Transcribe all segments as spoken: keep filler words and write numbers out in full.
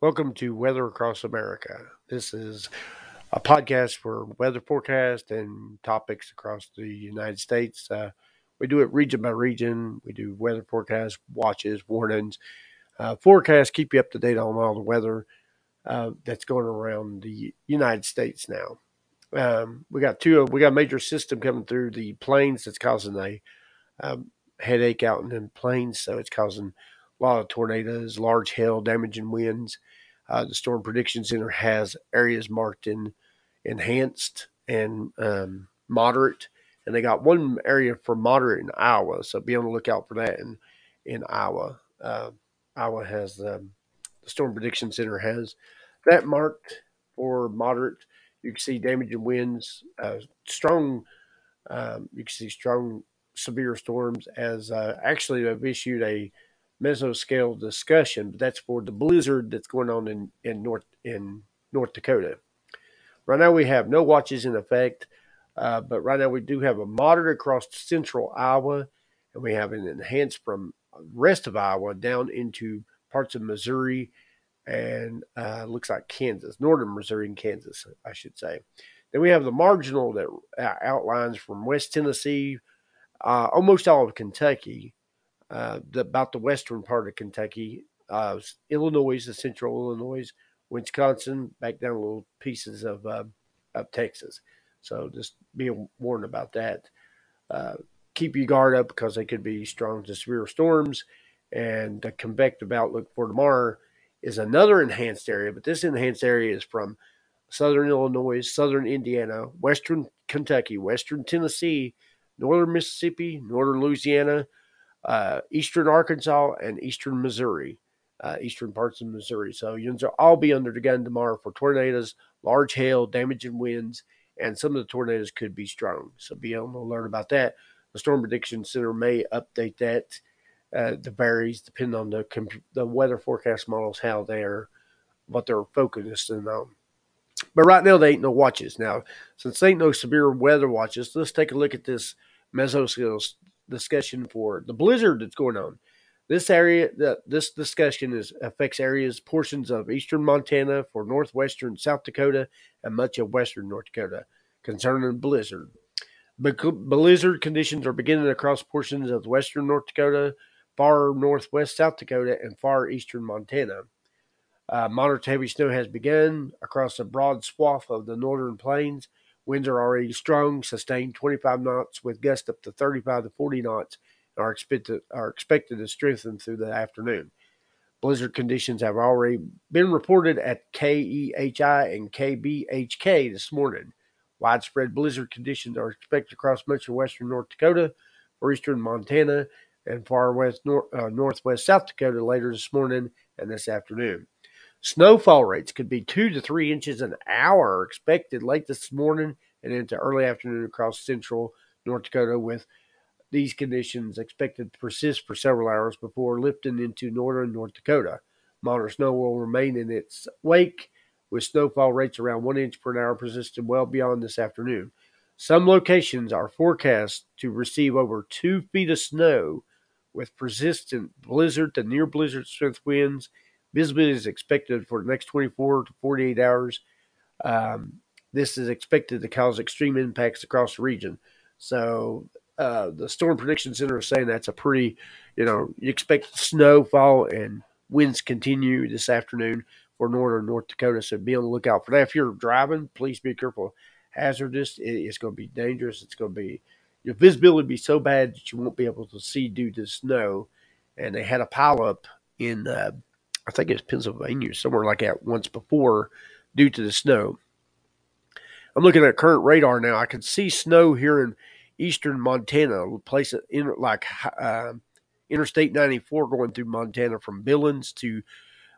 Welcome to Weather Across America. This is a podcast for weather forecast and topics across the United States. Uh, we do it region by region. We do weather forecasts, watches, warnings, uh, forecasts, keep you up to date on all the weather uh, that's going around the United States now. Um, we got two. We got a major system coming through the plains that's causing a um, headache out in the plains, so it's causing a lot of tornadoes, large hail, damaging winds. Uh, the Storm Prediction Center has areas marked in enhanced and um, moderate. And they got one area for moderate in Iowa. So be on the lookout for that in, in Iowa. Uh, Iowa has, um, the Storm Prediction Center has that marked for moderate. You can see damaging winds, uh, strong, um, you can see strong, severe storms as uh, actually they've issued a Mesoscale discussion, but that's for the blizzard that's going on in, in North in North Dakota. Right now we have no watches in effect, uh, but right now we do have a moderate across central Iowa, and we have an enhanced from rest of Iowa down into parts of Missouri and uh, looks like Kansas, northern Missouri and Kansas, I should say. Then we have the marginal that uh, outlines from West Tennessee, uh, almost all of Kentucky, Uh, the, about the western part of Kentucky, uh, Illinois, the central Illinois, Wisconsin, back down little pieces of uh, of Texas. So just be warned about that. Uh, keep your guard up because they could be strong to severe storms. And the convective outlook for tomorrow is another enhanced area, but this enhanced area is from southern Illinois, southern Indiana, western Kentucky, western Tennessee, northern Mississippi, northern Louisiana, Uh, eastern Arkansas and eastern Missouri, uh, eastern parts of Missouri. So you'll all be under the gun tomorrow for tornadoes, large hail, damaging winds, and some of the tornadoes could be strong. So be on the alert about that. The Storm Prediction Center may update that. Uh, the varies depending on the comp- the weather forecast models, how they're, what they're focusing on. But right now they ain't no watches. Now, since they ain't no severe weather watches, let's take a look at this mesoscale discussion for the blizzard that's going on. This area, the, this discussion is affects areas, portions of eastern Montana for northwestern South Dakota and much of western North Dakota concerning blizzard. Blizzard conditions are beginning across portions of western North Dakota, far northwest South Dakota, and far eastern Montana. Uh, moderate to heavy snow has begun across a broad swath of the northern plains. Winds are already strong, sustained twenty-five knots with gusts up to thirty-five to forty knots, and are expected, are expected to strengthen through the afternoon. Blizzard conditions have already been reported at K E H I and K B H K this morning. Widespread blizzard conditions are expected across much of western North Dakota, far eastern Montana, and far west nor, uh, northwest South Dakota later this morning and this afternoon. Snowfall rates could be two to three inches an hour expected late this morning and into early afternoon across central North Dakota, with these conditions expected to persist for several hours before lifting into northern North Dakota. Moderate snow will remain in its wake, with snowfall rates around one inch per hour persisting well beyond this afternoon. Some locations are forecast to receive over two feet of snow, with persistent blizzard to near blizzard strength winds. Visibility is expected for the next twenty-four to forty-eight hours. Um, this is expected to cause extreme impacts across the region. So uh, the Storm Prediction Center is saying that's a pretty, you know, you expect snowfall and winds continue this afternoon for northern North Dakota. So be on the lookout for that. If you're driving, please be careful. Hazardous. It, it's going to be dangerous. It's going to be, your visibility will be so bad that you won't be able to see due to snow. And they had a pileup in uh I think it's Pennsylvania, somewhere like that once before due to the snow. I'm looking at current radar now. I can see snow here in eastern Montana, a place in, like uh, Interstate ninety-four going through Montana from Billings to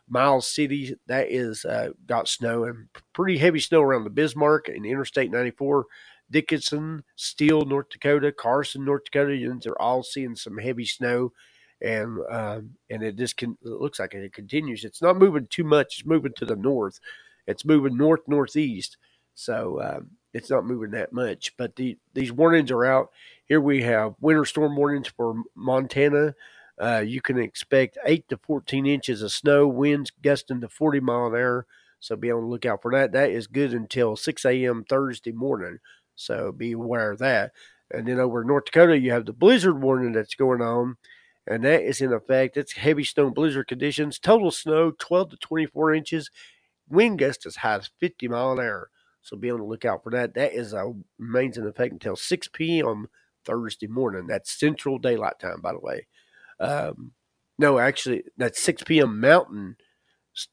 Miles City. That is uh, got snow and pretty heavy snow around the Bismarck and Interstate ninety-four, Dickinson, Steele, North Dakota, Carson, North Dakota. They're all seeing some heavy snow. And uh, and it just can, it looks like it continues. It's not moving too much. It's moving to the north. It's moving north northeast. So uh, it's not moving that much. But the, these warnings are out. Here we have winter storm warnings for Montana, Uh, you can expect eight to fourteen inches of snow, winds gusting to forty miles an hour. So be on the lookout for that. That is good until six a.m. Thursday morning. So be aware of that. And then over in North Dakota, you have the blizzard warning that's going on. And that is in effect. It's heavy snow blizzard conditions. Total snow, twelve to twenty-four inches. Wind gusts as high as fifty miles an hour. So be on the lookout for that. That is uh, remains in effect until six p.m. Thursday morning. That's Central Daylight Time, by the way. Um, no, actually, that's six p.m. Mountain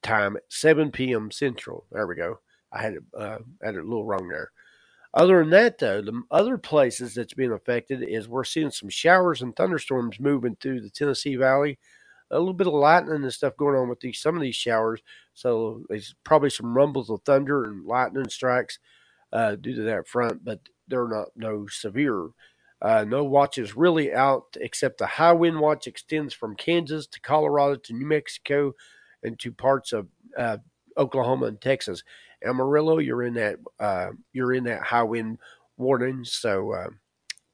Time, at seven p.m. Central. There we go. I had it, uh, had it a little wrong there. Other than that, though, the other places that's being affected is we're seeing some showers and thunderstorms moving through the Tennessee Valley. A little bit of lightning and stuff going on with these some of these showers. So there's probably some rumbles of thunder and lightning strikes uh, due to that front, but they're not no severe. Uh, no watch is really out except the high wind watch extends from Kansas to Colorado to New Mexico and to parts of uh, Oklahoma and Texas. Amarillo, you're in that uh, you're in that high wind warning, so uh,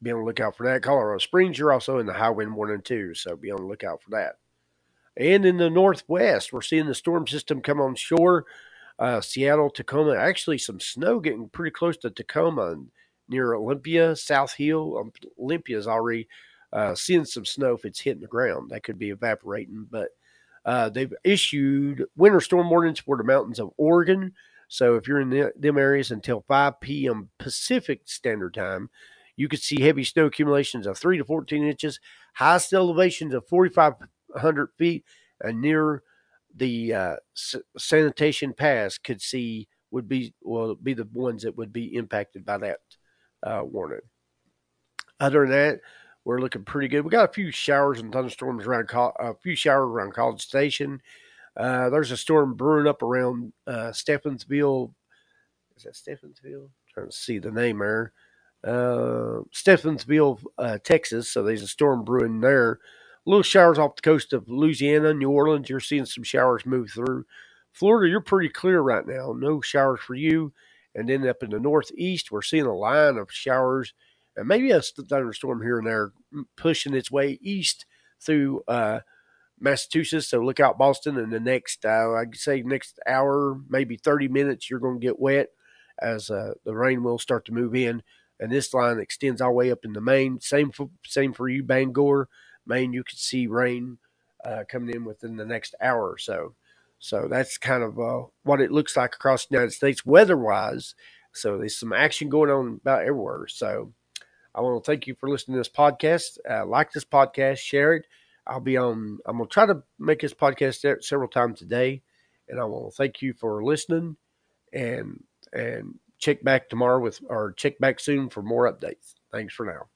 be on the lookout for that. Colorado Springs, you're also in the high wind warning too, so be on the lookout for that. And in the northwest, we're seeing the storm system come on shore. Uh, Seattle, Tacoma, actually some snow getting pretty close to Tacoma near Olympia, South Hill. Olympia is already uh, seeing some snow if it's hitting the ground. That could be evaporating, but uh, they've issued winter storm warnings for the mountains of Oregon. So if you're in the, them areas until five p.m. Pacific Standard Time, you could see heavy snow accumulations of three to fourteen inches, highest elevations of forty-five hundred feet, and near the uh, S- Sanitation Pass could see would be well be the ones that would be impacted by that uh, warning. Other than that, we're looking pretty good. We got a few showers and thunderstorms around Col- a few showers around College Station. Uh, there's a storm brewing up around uh, Stephenville. Is that Stephenville? I'm trying to see the name there. Uh, Stephenville, uh, Texas. So there's a storm brewing there. Little showers off the coast of Louisiana, New Orleans. You're seeing some showers move through. Florida, you're pretty clear right now. No showers for you. And then up in the northeast, we're seeing a line of showers and maybe a thunderstorm here and there pushing its way east through uh, Massachusetts. So look out, Boston. In the next, uh, I'd say next hour, maybe thirty minutes, you're going to get wet as uh, the rain will start to move in. And this line extends all the way up into Maine. Same for, same for you, Bangor. Maine, you could see rain uh, coming in within the next hour or so. So that's kind of uh, what it looks like across the United States weather-wise. So there's some action going on about everywhere. So I want to thank you for listening to this podcast. Uh, like this podcast, share it. I'll be on. I'm going to try to make this podcast several times a day. And I want to thank you for listening. And and check back tomorrow with or check back soon for more updates. Thanks for now.